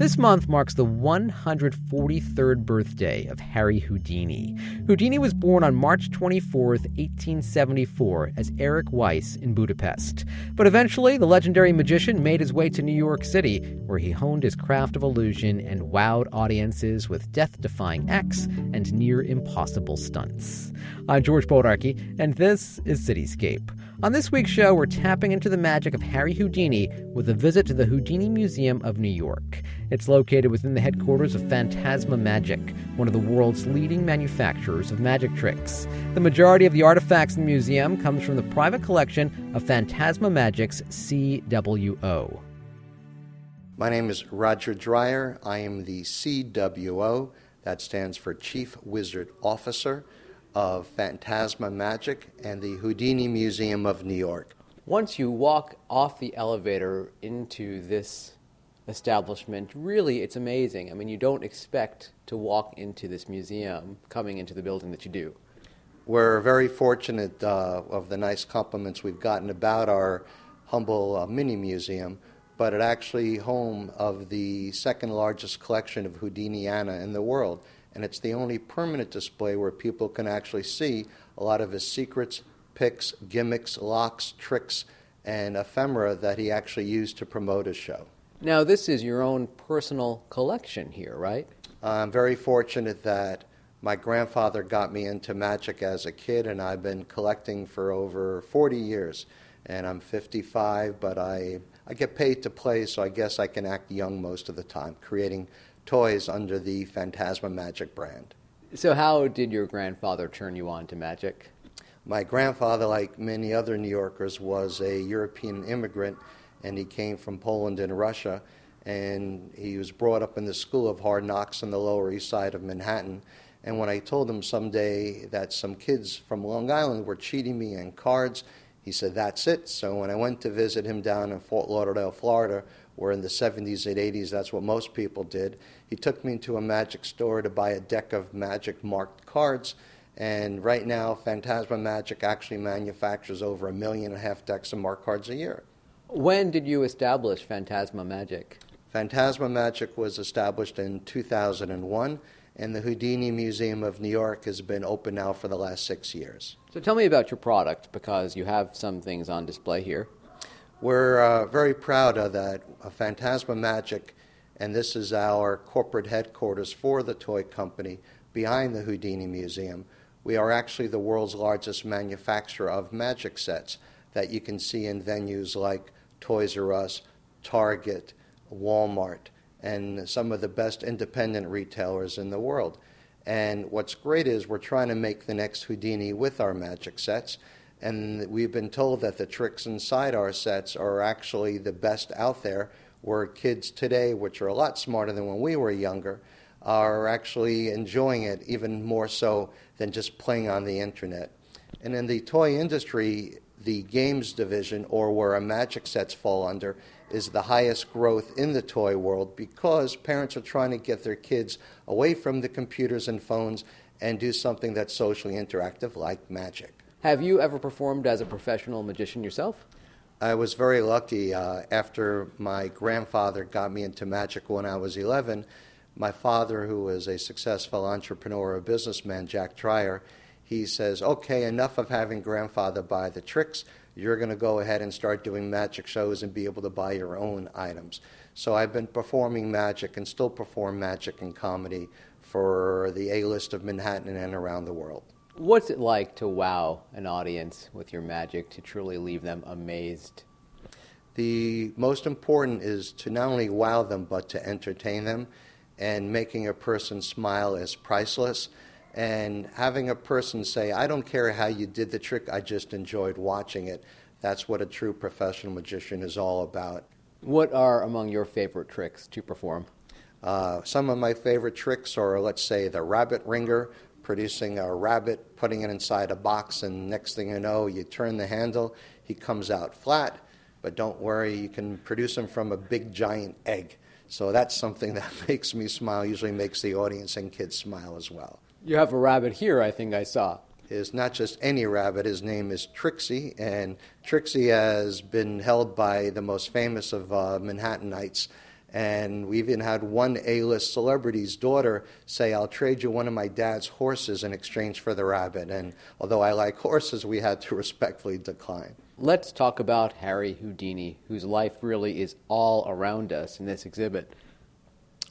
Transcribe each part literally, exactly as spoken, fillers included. This month marks the one hundred forty-third birthday of Harry Houdini. Houdini was born on March twenty-fourth, eighteen seventy-four, as Erik Weisz in Budapest. But eventually, the legendary magician made his way to New York City, where he honed his craft of illusion and wowed audiences with death-defying acts and near-impossible stunts. I'm George Polarki, and this is Cityscape. On this week's show, we're tapping into the magic of Harry Houdini with a visit to the Houdini Museum of New York. It's located within the headquarters of Fantasma Magic, one of the world's leading manufacturers of magic tricks. The majority of the artifacts in the museum comes from the private collection of Fantasma Magic's C W O. My name is Roger Dreyer. I am the C W O. That stands for Chief Wizard Officer of Fantasma Magic and the Houdini Museum of New York. Once you walk off the elevator into this establishment, really it's amazing. I mean, you don't expect to walk into this museum coming into the building that you do. We're very fortunate uh, of the nice compliments we've gotten about our humble uh, mini-museum, but it's actually home of the second largest collection of Houdiniana in the world. And it's the only permanent display where people can actually see a lot of his secrets, picks, gimmicks, locks, tricks, and ephemera that he actually used to promote his show. Now, this is your own personal collection here, right? I'm very fortunate that my grandfather got me into magic as a kid, and I've been collecting for over forty years. And I'm fifty-five, but I, I get paid to play, so I guess I can act young most of the time, creating toys under the Fantasma Magic brand. So how did your grandfather turn you on to magic? My grandfather, like many other New Yorkers, was a European immigrant, and he came from Poland and Russia, and he was brought up in the School of Hard Knocks on the Lower East Side of Manhattan. And when I told him someday that some kids from Long Island were cheating me in cards, he said, that's it. So when I went to visit him down in Fort Lauderdale, Florida, where in the seventies and eighties, that's what most people did, he took me into a magic store to buy a deck of magic-marked cards. And right now, Fantasma Magic actually manufactures over a million and a half decks of marked cards a year. When did you establish Fantasma Magic? Fantasma Magic was established in two thousand one, and the Houdini Museum of New York has been open now for the last six years. So tell me about your product, because you have some things on display here. We're uh, very proud of that. Uh, Fantasma Magic, and this is our corporate headquarters for the toy company behind the Houdini Museum. We are actually the world's largest manufacturer of magic sets that you can see in venues like Toys R Us, Target, Walmart, and some of the best independent retailers in the world. And what's great is we're trying to make the next Houdini with our magic sets, and we've been told that the tricks inside our sets are actually the best out there, where kids today, which are a lot smarter than when we were younger, are actually enjoying it even more so than just playing on the internet. And in the toy industry, the games division, or where our magic sets fall under, is the highest growth in the toy world, because parents are trying to get their kids away from the computers and phones and do something that's socially interactive like magic. Have you ever performed as a professional magician yourself? I was very lucky. Uh, after my grandfather got me into magic when I was eleven, my father, who was a successful entrepreneur, a businessman, Jack Dreyer, he says, okay, enough of having grandfather buy the tricks. You're going to go ahead and start doing magic shows and be able to buy your own items. So I've been performing magic and still perform magic and comedy for the A-list of Manhattan and around the world. What's it like to wow an audience with your magic, to truly leave them amazed? The most important is to not only wow them, but to entertain them. And making a person smile is priceless. And having a person say, I don't care how you did the trick, I just enjoyed watching it. That's what a true professional magician is all about. What are among your favorite tricks to perform? Uh, some of my favorite tricks are, let's say, the rabbit ringer, producing a rabbit, putting it inside a box, and next thing you know, you turn the handle, he comes out flat. But don't worry, you can produce him from a big, giant egg. So that's something that makes me smile, usually makes the audience and kids smile as well. You have a rabbit here, I think I saw. It's not just any rabbit. His name is Trixie, and Trixie has been held by the most famous of uh, Manhattanites And we even had one A-list celebrity's daughter say, I'll trade you one of my dad's horses in exchange for the rabbit. And although I like horses, we had to respectfully decline. Let's talk about Harry Houdini, whose life really is all around us in this exhibit.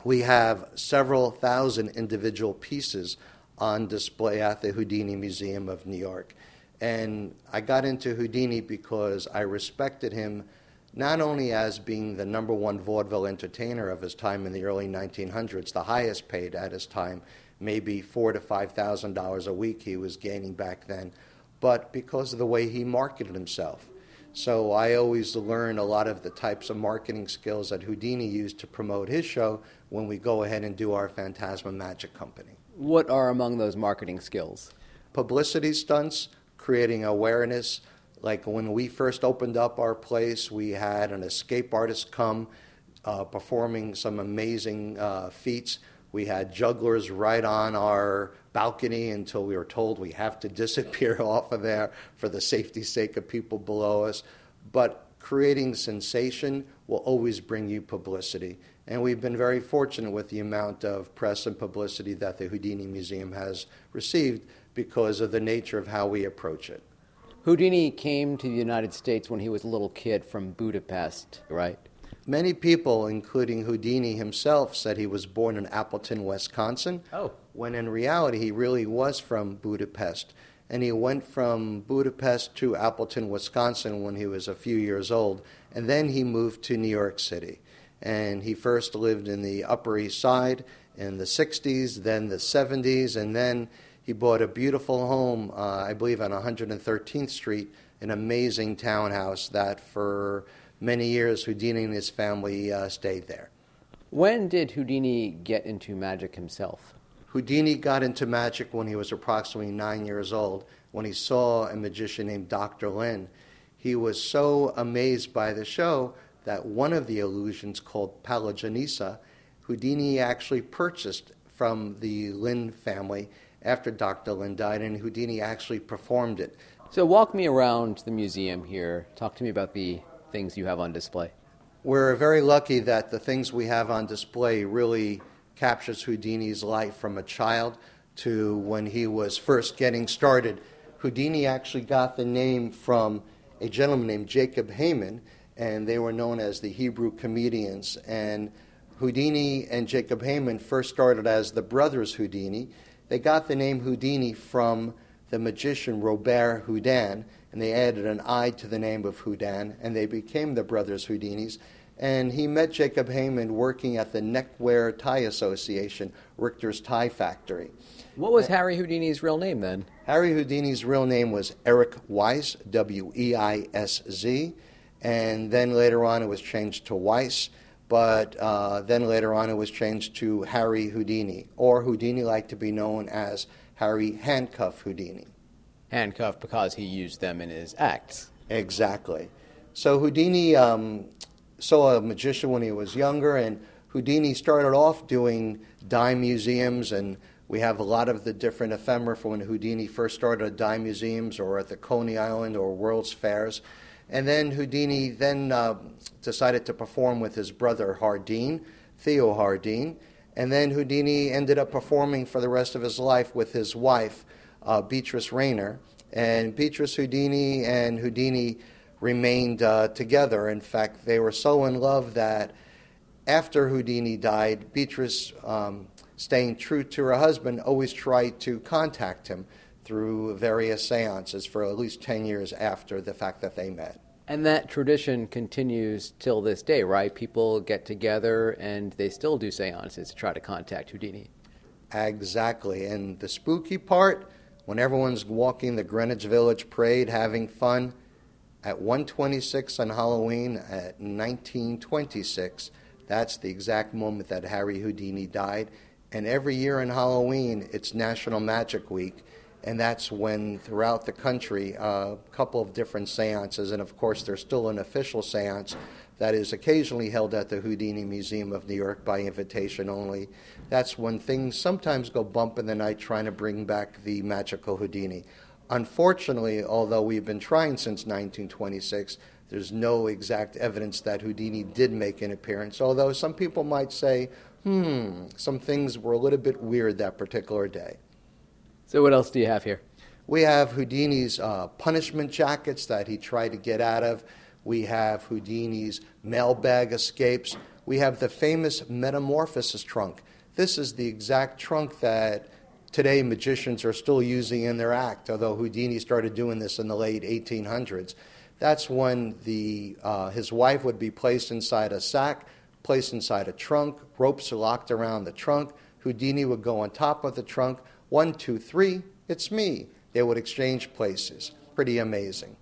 We have several thousand individual pieces on display at the Houdini Museum of New York. And I got into Houdini because I respected him not only as being the number one vaudeville entertainer of his time in the early nineteen hundreds, the highest paid at his time, maybe four to five thousand dollars a week he was gaining back then, but because of the way he marketed himself. So I always learn a lot of the types of marketing skills that Houdini used to promote his show when we go ahead and do our Fantasma Magic Company. What are among those marketing skills? Publicity stunts, creating awareness. Like when we first opened up our place, we had an escape artist come uh, performing some amazing uh, feats. We had jugglers right on our balcony until we were told we have to disappear off of there for the safety's sake of people below us. But creating sensation will always bring you publicity. And we've been very fortunate with the amount of press and publicity that the Houdini Museum has received because of the nature of how we approach it. Houdini came to the United States when he was a little kid from Budapest, right? Many people, including Houdini himself, said he was born in Appleton, Wisconsin, oh. when in reality he really was from Budapest. And he went from Budapest to Appleton, Wisconsin when he was a few years old, and then he moved to New York City. And he first lived in the Upper East Side in the sixties, then the seventies, and then he bought a beautiful home, uh, I believe, on one hundred thirteenth Street, an amazing townhouse that for many years Houdini and his family uh, stayed there. When did Houdini get into magic himself? Houdini got into magic when he was approximately nine years old, when he saw a magician named Doctor Lynn. He was so amazed by the show that one of the illusions, called Palogenisa, Houdini actually purchased from the Lynn family after Doctor Lynn died, and Houdini actually performed it. So walk me around the museum here. Talk to me about the things you have on display. We're very lucky that the things we have on display really captures Houdini's life from a child to when he was first getting started. Houdini actually got the name from a gentleman named Jacob Heyman, and they were known as the Hebrew comedians. And Houdini and Jacob Heyman first started as the Brothers Houdini. They got the name Houdini from the magician Robert Houdin, and they added an I to the name of Houdin, and they became the Brothers Houdinis. And he met Jacob Heyman working at the Neckwear Tie Association, Richter's Tie Factory. What was uh, Harry Houdini's real name then? Harry Houdini's real name was Erik Weisz, W E I S Z, and then later on it was changed to Weiss. But uh, then later on it was changed to Harry Houdini, or Houdini liked to be known as Harry Handcuff Houdini. Handcuff because he used them in his acts. Exactly. So Houdini um, saw a magician when he was younger, and Houdini started off doing dime museums, and we have a lot of the different ephemera for when Houdini first started at dime museums or at the Coney Island or World's Fairs. And then Houdini then uh, decided to perform with his brother Hardeen, Theo Hardeen. And then Houdini ended up performing for the rest of his life with his wife, uh, Beatrice Rayner. And Beatrice Houdini and Houdini remained uh, together. In fact, they were so in love that after Houdini died, Beatrice, um, staying true to her husband, always tried to contact him through various seances for at least ten years after the fact that they met. And that tradition continues till this day, right? People get together and they still do seances to try to contact Houdini. Exactly. And the spooky part, when everyone's walking the Greenwich Village Parade having fun, at one twenty-six on Halloween at nineteen twenty-six, that's the exact moment that Harry Houdini died. And every year on Halloween, it's National Magic Week. And that's when, throughout the country, a uh, couple of different seances, and of course there's still an official seance that is occasionally held at the Houdini Museum of New York by invitation only. That's when things sometimes go bump in the night trying to bring back the magical Houdini. Unfortunately, although we've been trying since nineteen twenty-six, There's no exact evidence that Houdini did make an appearance, although some people might say, hmm, some things were a little bit weird that particular day. So what else do you have here? We have Houdini's uh, punishment jackets that he tried to get out of. We have Houdini's mailbag escapes. We have the famous metamorphosis trunk. This is the exact trunk that today magicians are still using in their act, although Houdini started doing this in the late eighteen hundreds. That's when the uh, his wife would be placed inside a sack, placed inside a trunk. Ropes are locked around the trunk. Houdini would go on top of the trunk. One, two, three, it's me. They would exchange places. Pretty amazing.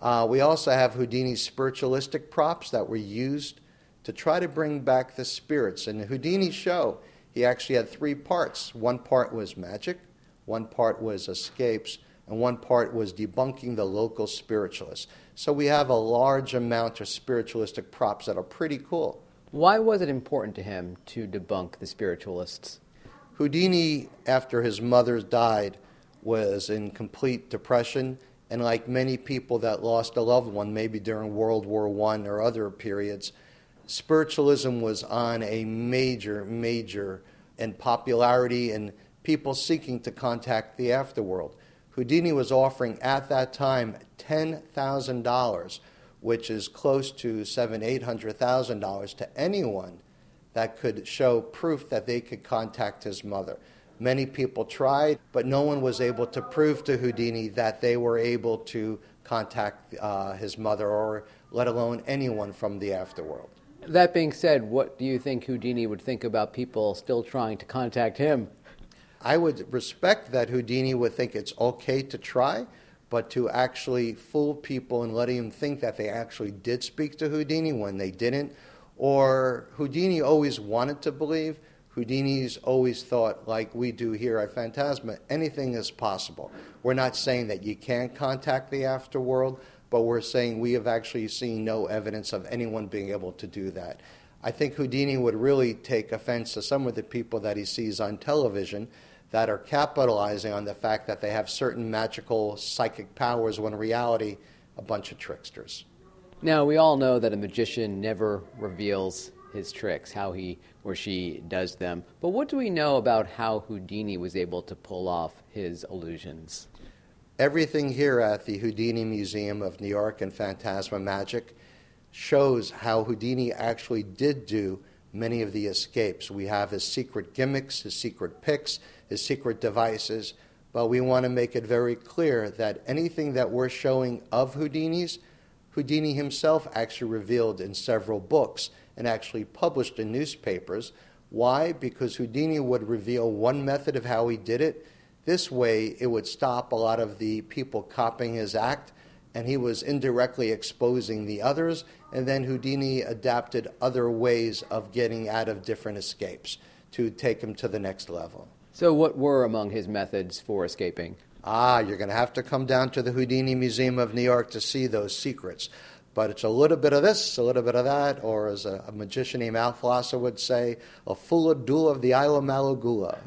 Uh, we also have Houdini's spiritualistic props that were used to try to bring back the spirits. In Houdini's show, he actually had three parts. One part was magic, one part was escapes, and one part was debunking the local spiritualists. So we have a large amount of spiritualistic props that are pretty cool. Why was it important to him to debunk the spiritualists? Houdini, after his mother died, was in complete depression, and like many people that lost a loved one, maybe during World War One or other periods, spiritualism was on a major, major in popularity and people seeking to contact the afterworld. Houdini was offering at that time ten thousand dollars, which is close to seven hundred thousand, eight hundred thousand dollars to anyone that could show proof that they could contact his mother. Many people tried, but no one was able to prove to Houdini that they were able to contact uh, his mother, or let alone anyone from the afterworld. That being said, what do you think Houdini would think about people still trying to contact him? I would respect that Houdini would think it's okay to try, but to actually fool people and letting them think that they actually did speak to Houdini when they didn't, or Houdini always wanted to believe. Houdini's always thought, like we do here at Fantasma, anything is possible. We're not saying that you can't contact the afterworld, but we're saying we have actually seen no evidence of anyone being able to do that. I think Houdini would really take offense to some of the people that he sees on television that are capitalizing on the fact that they have certain magical psychic powers when in reality, a bunch of tricksters. Now, we all know that a magician never reveals his tricks, how he or she does them. But what do we know about how Houdini was able to pull off his illusions? Everything here at the Houdini Museum of New York and Fantasma Magic shows how Houdini actually did do many of the escapes. We have his secret gimmicks, his secret picks, his secret devices, but we want to make it very clear that anything that we're showing of Houdini's, Houdini himself actually revealed in several books and actually published in newspapers. Why? Because Houdini would reveal one method of how he did it. This way, it would stop a lot of the people copying his act, and he was indirectly exposing the others, and then Houdini adapted other ways of getting out of different escapes to take him to the next level. So what were among his methods for escaping? Ah, you're going to have to come down to the Houdini Museum of New York to see those secrets. But it's a little bit of this, a little bit of that, or as a, a magician named Al Flosso would say, a full abdul of the Isle of Malagula.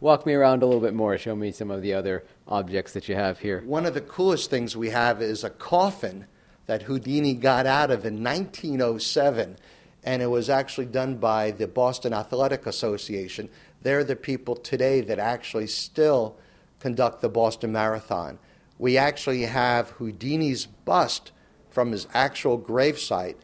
Walk me around a little bit more. Show me some of the other objects that you have here. One of the coolest things we have is a coffin that Houdini got out of in nineteen oh seven, and it was actually done by the Boston Athletic Association. They're the people today that actually still conduct the Boston Marathon. We actually have Houdini's bust from his actual gravesite.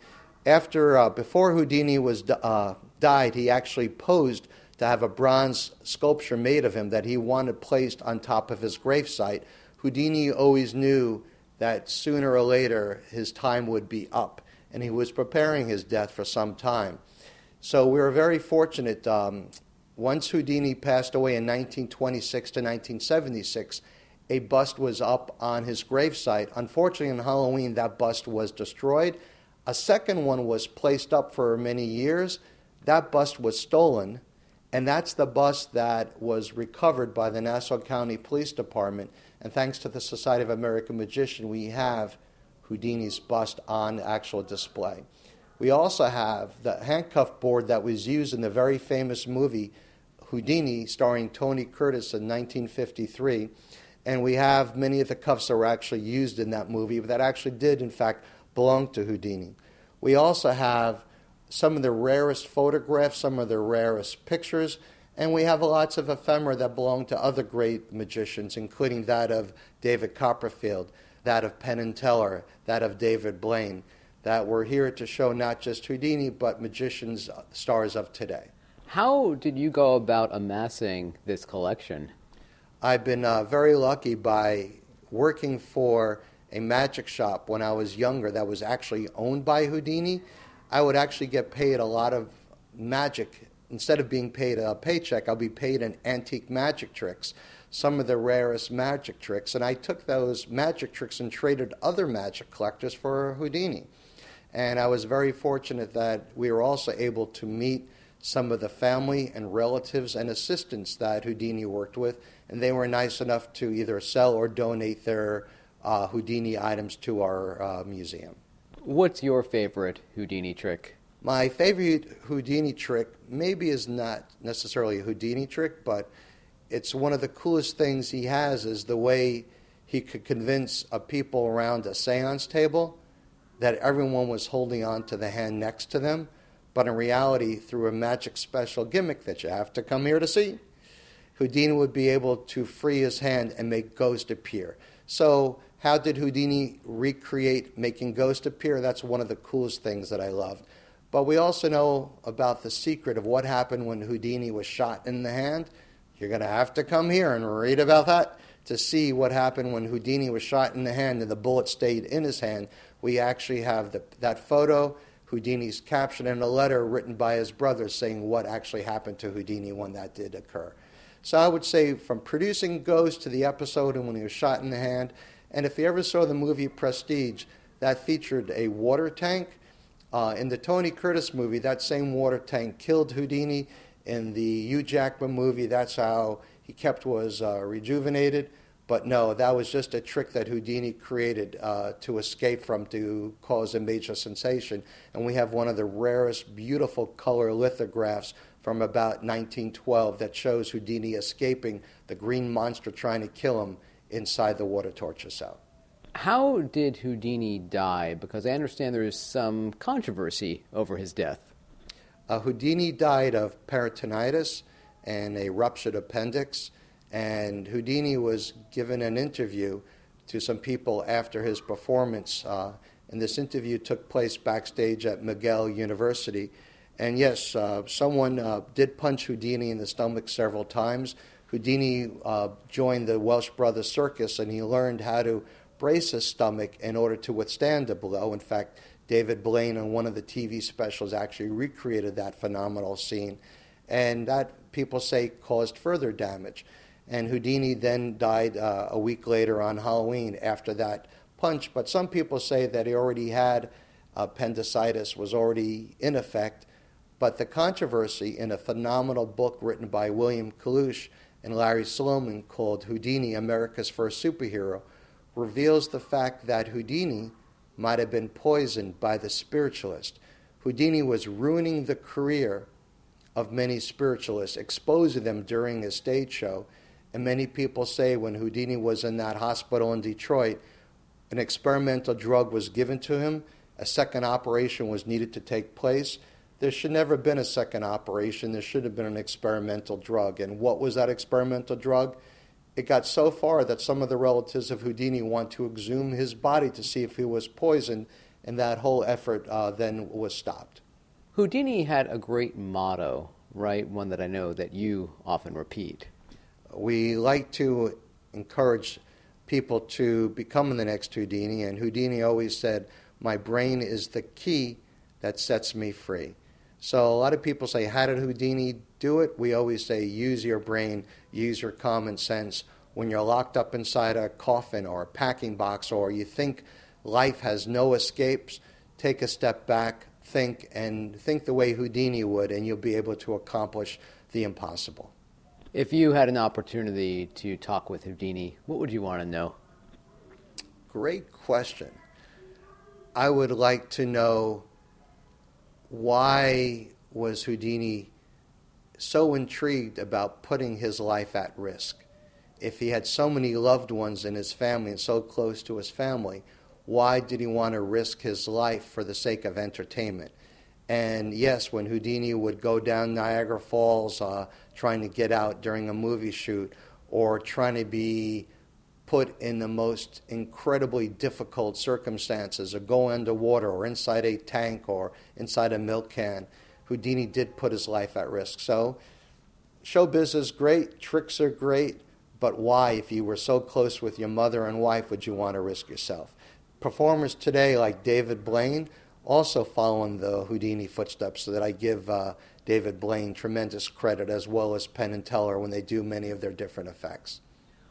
After, uh, before Houdini was uh, died, he actually posed to have a bronze sculpture made of him that he wanted placed on top of his gravesite. Houdini always knew that sooner or later his time would be up, and he was preparing his death for some time. So we were very fortunate. Um, once Houdini passed away in nineteen twenty-six to nineteen seventy-six, a bust was up on his gravesite. Unfortunately, on Halloween, that bust was destroyed. A second one was placed up for many years. That bust was stolen. And that's the bust that was recovered by the Nassau County Police Department. And thanks to the Society of American Magicians, we have Houdini's bust on actual display. We also have the handcuff board that was used in the very famous movie Houdini, starring Tony Curtis in nineteen fifty-three. And we have many of the cuffs that were actually used in that movie, but that actually did, in fact, belonged to Houdini. We also have some of the rarest photographs, some of the rarest pictures, and we have lots of ephemera that belong to other great magicians, including that of David Copperfield, that of Penn and Teller, that of David Blaine, that we're here to show not just Houdini, but magicians, stars of today. How did you go about amassing this collection? I've been uh, very lucky by working for a magic shop when I was younger that was actually owned by Houdini. I would actually get paid a lot of magic. Instead of being paid a paycheck, I'll be paid in antique magic tricks, some of the rarest magic tricks. And I took those magic tricks and traded other magic collectors for Houdini. And I was very fortunate that we were also able to meet some of the family and relatives and assistants that Houdini worked with. And they were nice enough to either sell or donate their uh, Houdini items to our uh, museum. What's your favorite Houdini trick? My favorite Houdini trick maybe is not necessarily a Houdini trick, but it's one of the coolest things he has is the way he could convince a people around a seance table that everyone was holding on to the hand next to them, but in reality, through a magic special gimmick that you have to come here to see, Houdini would be able to free his hand and make ghosts appear. So how did Houdini recreate making ghosts appear? That's one of the coolest things that I loved. But we also know about the secret of what happened when Houdini was shot in the hand. You're going to have to come here and read about that to see what happened when Houdini was shot in the hand and the bullet stayed in his hand. We actually have the, that photo, Houdini's caption, and a letter written by his brother saying what actually happened to Houdini when that did occur. So I would say from producing Ghost to the episode and when he was shot in the hand, and if you ever saw the movie Prestige, that featured a water tank. Uh, in the Tony Curtis movie, that same water tank killed Houdini. In the Hugh Jackman movie, that's how he kept was uh, rejuvenated. But no, that was just a trick that Houdini created uh, to escape from, to cause a major sensation. And we have one of the rarest, beautiful color lithographs from about nineteen twelve that shows Houdini escaping the green monster trying to kill him inside the water torture cell. How did Houdini die? Because I understand there is some controversy over his death. Uh, Houdini died of peritonitis and a ruptured appendix, and Houdini was given an interview to some people after his performance, uh, and this interview took place backstage at McGill University. And yes, uh, someone uh, did punch Houdini in the stomach several times. Houdini uh, joined the Welsh Brothers Circus, and he learned how to brace his stomach in order to withstand a blow. In fact, David Blaine on one of the T V specials actually recreated that phenomenal scene. And that, people say, caused further damage. And Houdini then died uh, a week later on Halloween after that punch. But some people say that he already had appendicitis, was already in effect. But the controversy in a phenomenal book written by William Kalush and Larry Sloman called Houdini, America's First Superhero, reveals the fact that Houdini might have been poisoned by the spiritualist. Houdini was ruining the career of many spiritualists, exposing them during his stage show. And many people say when Houdini was in that hospital in Detroit, an experimental drug was given to him. A second operation was needed to take place. There should never have been a second operation. There should have been an experimental drug. And what was that experimental drug? It got so far that some of the relatives of Houdini want to exhume his body to see if he was poisoned, and that whole effort uh, then was stopped. Houdini had a great motto, right? One that I know that you often repeat. We like to encourage people to become the next Houdini, and Houdini always said, "My brain is the key that sets me free." So a lot of people say, how did Houdini do it? We always say, use your brain, use your common sense. When you're locked up inside a coffin or a packing box or you think life has no escapes, take a step back, think, and think the way Houdini would, and you'll be able to accomplish the impossible. If you had an opportunity to talk with Houdini, what would you want to know? Great question. I would like to know, why was Houdini so intrigued about putting his life at risk? If he had so many loved ones in his family and so close to his family, Why did he want to risk his life for the sake of entertainment? And yes, when Houdini would go down Niagara Falls uh, trying to get out during a movie shoot, or trying to be put in the most incredibly difficult circumstances, or go underwater, or inside a tank, or inside a milk can, Houdini did put his life at risk. So showbiz is great, tricks are great, but why, if you were so close with your mother and wife, would you want to risk yourself? Performers today like David Blaine, also following the Houdini footsteps, so that I give uh, David Blaine tremendous credit, as well as Penn and Teller when they do many of their different effects.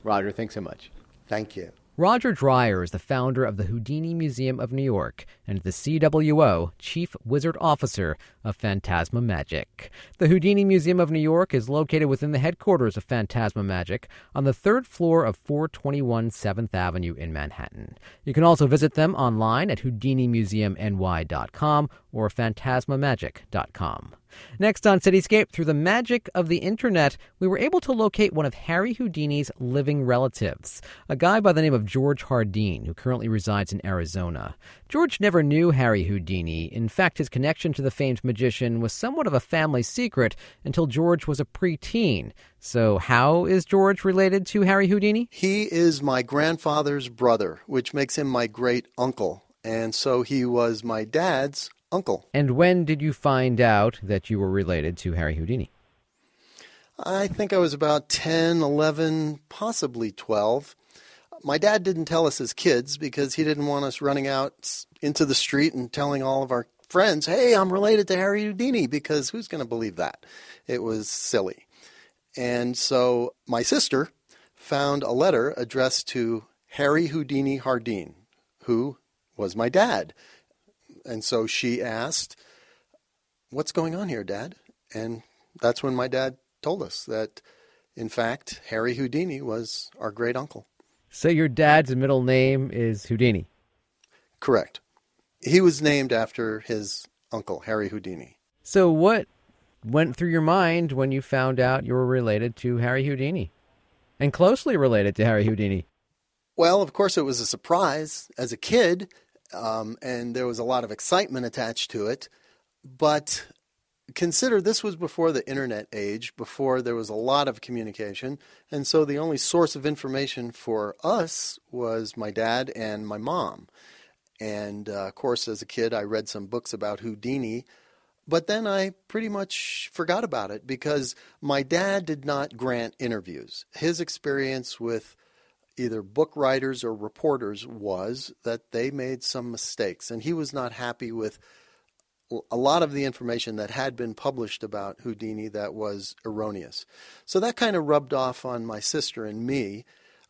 Roger, thanks so much. Thank you. Roger Dreyer is the founder of the Houdini Museum of New York and the C W O, Chief Wizard Officer of Fantasma Magic. The Houdini Museum of New York is located within the headquarters of Fantasma Magic on the third floor of four twenty-one seventh Avenue in Manhattan. You can also visit them online at houdini museum n y dot com or fantasma magic dot com. Next on Cityscape, through the magic of the internet, we were able to locate one of Harry Houdini's living relatives, a guy by the name of George Hardeen, who currently resides in Arizona. George never knew Harry Houdini. In fact, his connection to the famed magician was somewhat of a family secret until George was a preteen. So how is George related to Harry Houdini? He is my grandfather's brother, which makes him my great uncle. And so he was my dad's uncle. And when did you find out that you were related to Harry Houdini? I think I was about ten, eleven, possibly twelve. My dad didn't tell us as kids because he didn't want us running out into the street and telling all of our friends, hey, I'm related to Harry Houdini, because who's going to believe that? It was silly. And so my sister found a letter addressed to Harry Houdini Hardeen, who was my dad. And so she asked, what's going on here, Dad? And that's when my dad told us that, in fact, Harry Houdini was our great uncle. So your dad's middle name is Houdini? Correct. He was named after his uncle, Harry Houdini. So what went through your mind when you found out you were related to Harry Houdini? And closely related to Harry Houdini? Well, of course, it was a surprise as a kid. Um, and there was a lot of excitement attached to it. But consider this was before the internet age, before there was a lot of communication. And so the only source of information for us was my dad and my mom. And, uh, of course, as a kid, I read some books about Houdini. But then I pretty much forgot about it because my dad did not grant interviews. His experience with either book writers or reporters was that they made some mistakes, and he was not happy with a lot of the information that had been published about Houdini that was erroneous. So that kind of rubbed off on my sister and me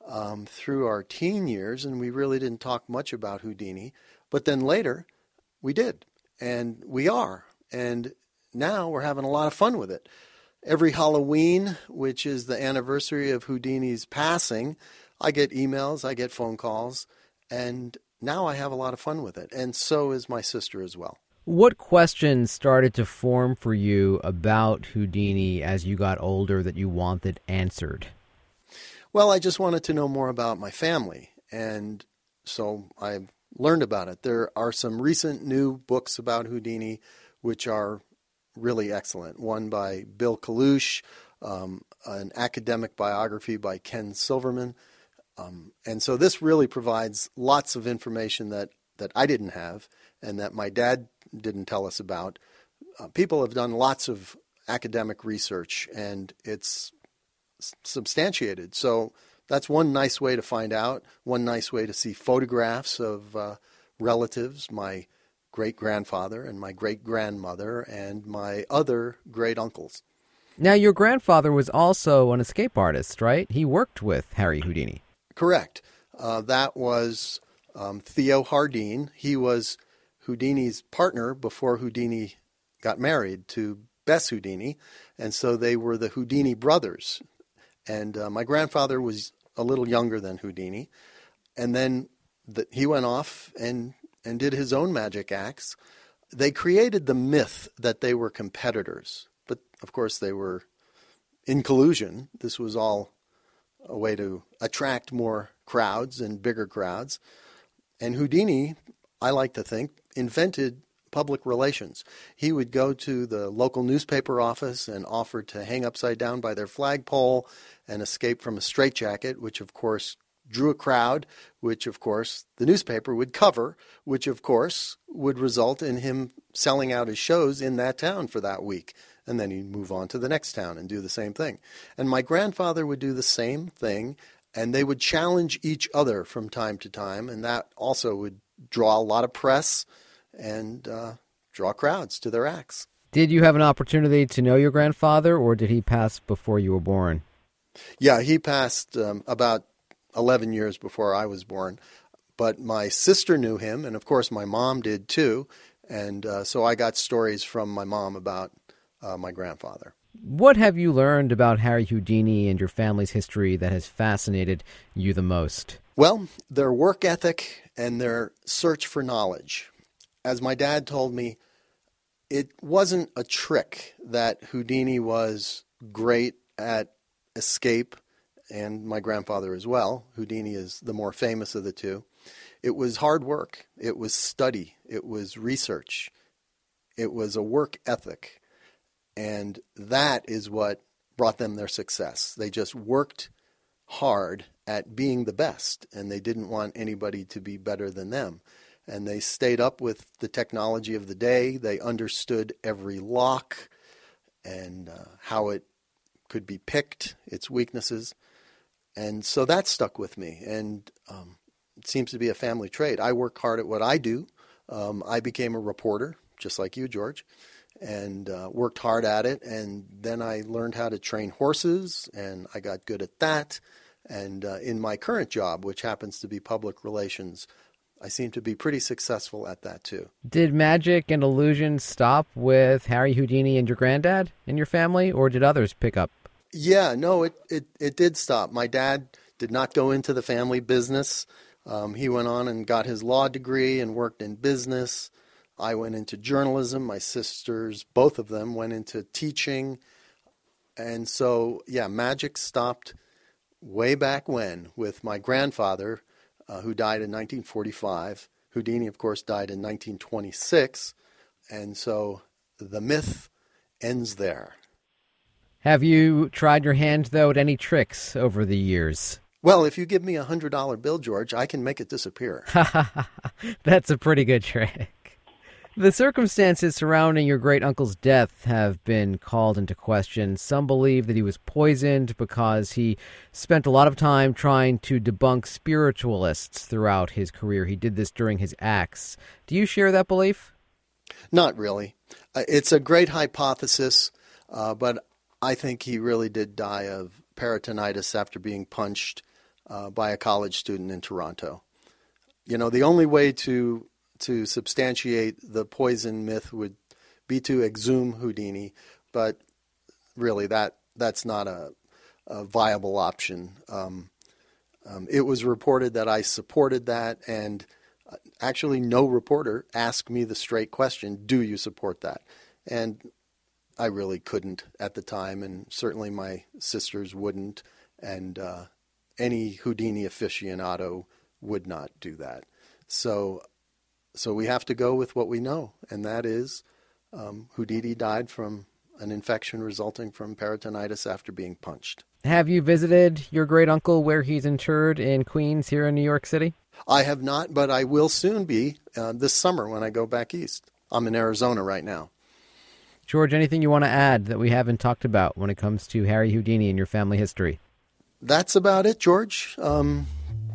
um, through our teen years, and we really didn't talk much about Houdini. But then later, we did, and we are, and now we're having a lot of fun with it. Every Halloween, which is the anniversary of Houdini's passing, I get emails, I get phone calls, and now I have a lot of fun with it. And so is my sister as well. What questions started to form for you about Houdini as you got older that you wanted answered? Well, I just wanted to know more about my family, and so I learned about it. There are some recent new books about Houdini, which are really excellent. One by Bill Kalush, um, an academic biography by Ken Silverman. Um, and so this really provides lots of information that, that I didn't have and that my dad didn't tell us about. Uh, people have done lots of academic research, and it's s- substantiated. So that's one nice way to find out, one nice way to see photographs of uh, relatives, my great-grandfather and my great-grandmother and my other great-uncles. Now, your grandfather was also an escape artist, right? He worked with Harry Houdini. Correct. Uh, that was um, Theo Hardeen. He was Houdini's partner before Houdini got married to Bess Houdini, and so they were the Houdini brothers. And uh, my grandfather was a little younger than Houdini, and then the, he went off and, and did his own magic acts. They created the myth that they were competitors, but of course they were in collusion. This was all a way to attract more crowds and bigger crowds. And Houdini, I like to think, invented public relations. He would go to the local newspaper office and offer to hang upside down by their flagpole and escape from a straitjacket, which of course drew a crowd, which of course the newspaper would cover, which of course would result in him selling out his shows in that town for that week. And then he'd move on to the next town and do the same thing. And my grandfather would do the same thing, and they would challenge each other from time to time, and that also would draw a lot of press and uh, draw crowds to their acts. Did you have an opportunity to know your grandfather, or did he pass before you were born? Yeah, he passed um, about eleven years before I was born. But my sister knew him, and of course my mom did too. And uh, so I got stories from my mom about uh, my grandfather. What have you learned about Harry Houdini and your family's history that has fascinated you the most? Well, their work ethic and their search for knowledge. As my dad told me, it wasn't a trick that Houdini was great at escape, and my grandfather as well. Houdini is the more famous of the two. It was hard work. It was study. It was research. It was a work ethic. And that is what brought them their success. They just worked hard at being the best, and they didn't want anybody to be better than them. And they stayed up with the technology of the day. They understood every lock and uh, how it could be picked, its weaknesses. And so that stuck with me. And um, it seems to be a family trait. I work hard at what I do. Um, I became a reporter, just like you, George, and uh, worked hard at it. And then I learned how to train horses, and I got good at that. And uh, in my current job, which happens to be public relations, I seem to be pretty successful at that, too. Did magic and illusion stop with Harry Houdini and your granddad and your family, or did others pick up? Yeah, no, it, it, it did stop. My dad did not go into the family business. Um, he went on and got his law degree and worked in business. I went into journalism. My sisters, both of them, went into teaching. And so, yeah, magic stopped way back when with my grandfather, Uh, who died in nineteen forty-five. Houdini, of course, died in nineteen twenty-six. And so the myth ends there. Have you tried your hand, though, at any tricks over the years? Well, if you give me a one hundred dollar bill, George, I can make it disappear. That's a pretty good trick. The circumstances surrounding your great-uncle's death have been called into question. Some believe that he was poisoned because he spent a lot of time trying to debunk spiritualists throughout his career. He did this during his acts. Do you share that belief? Not really. Uh, it's a great hypothesis, uh, but I think he really did die of peritonitis after being punched uh, by a college student in Toronto. You know, the only way to... to substantiate the poison myth would be to exhume Houdini, but really that that's not a, a viable option. Um, um, it was reported that I supported that, and actually no reporter asked me the straight question, do you support that? And I really couldn't at the time, and certainly my sisters wouldn't, and uh, any Houdini aficionado would not do that. So... So we have to go with what we know, and that is um, Houdini died from an infection resulting from peritonitis after being punched. Have you visited your great-uncle where he's interred in Queens here in New York City? I have not, but I will soon be uh, this summer when I go back east. I'm in Arizona right now. George, anything you want to add that we haven't talked about when it comes to Harry Houdini and your family history? That's about it, George. Um,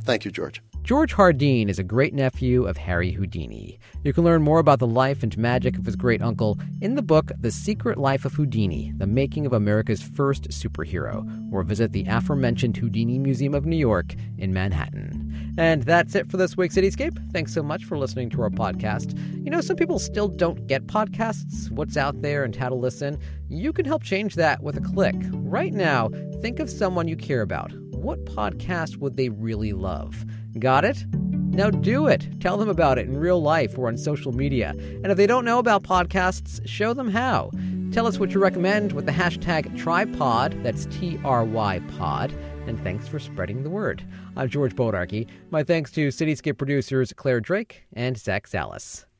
thank you, George. George Hardeen is a great-nephew of Harry Houdini. You can learn more about the life and magic of his great-uncle in the book The Secret Life of Houdini, The Making of America's First Superhero, or visit the aforementioned Houdini Museum of New York in Manhattan. And that's it for this week's Cityscape. Thanks so much for listening to our podcast. You know, some people still don't get podcasts, what's out there, and how to listen. You can help change that with a click. Right now, think of someone you care about. What podcast would they really love? Got it? Now do it. Tell them about it in real life or on social media. And if they don't know about podcasts, show them how. Tell us what you recommend with the hashtag TryPod, that's T R Y pod, and thanks for spreading the word. I'm George Polarki. My thanks to Cityscape producers Claire Drake and Zach Salas.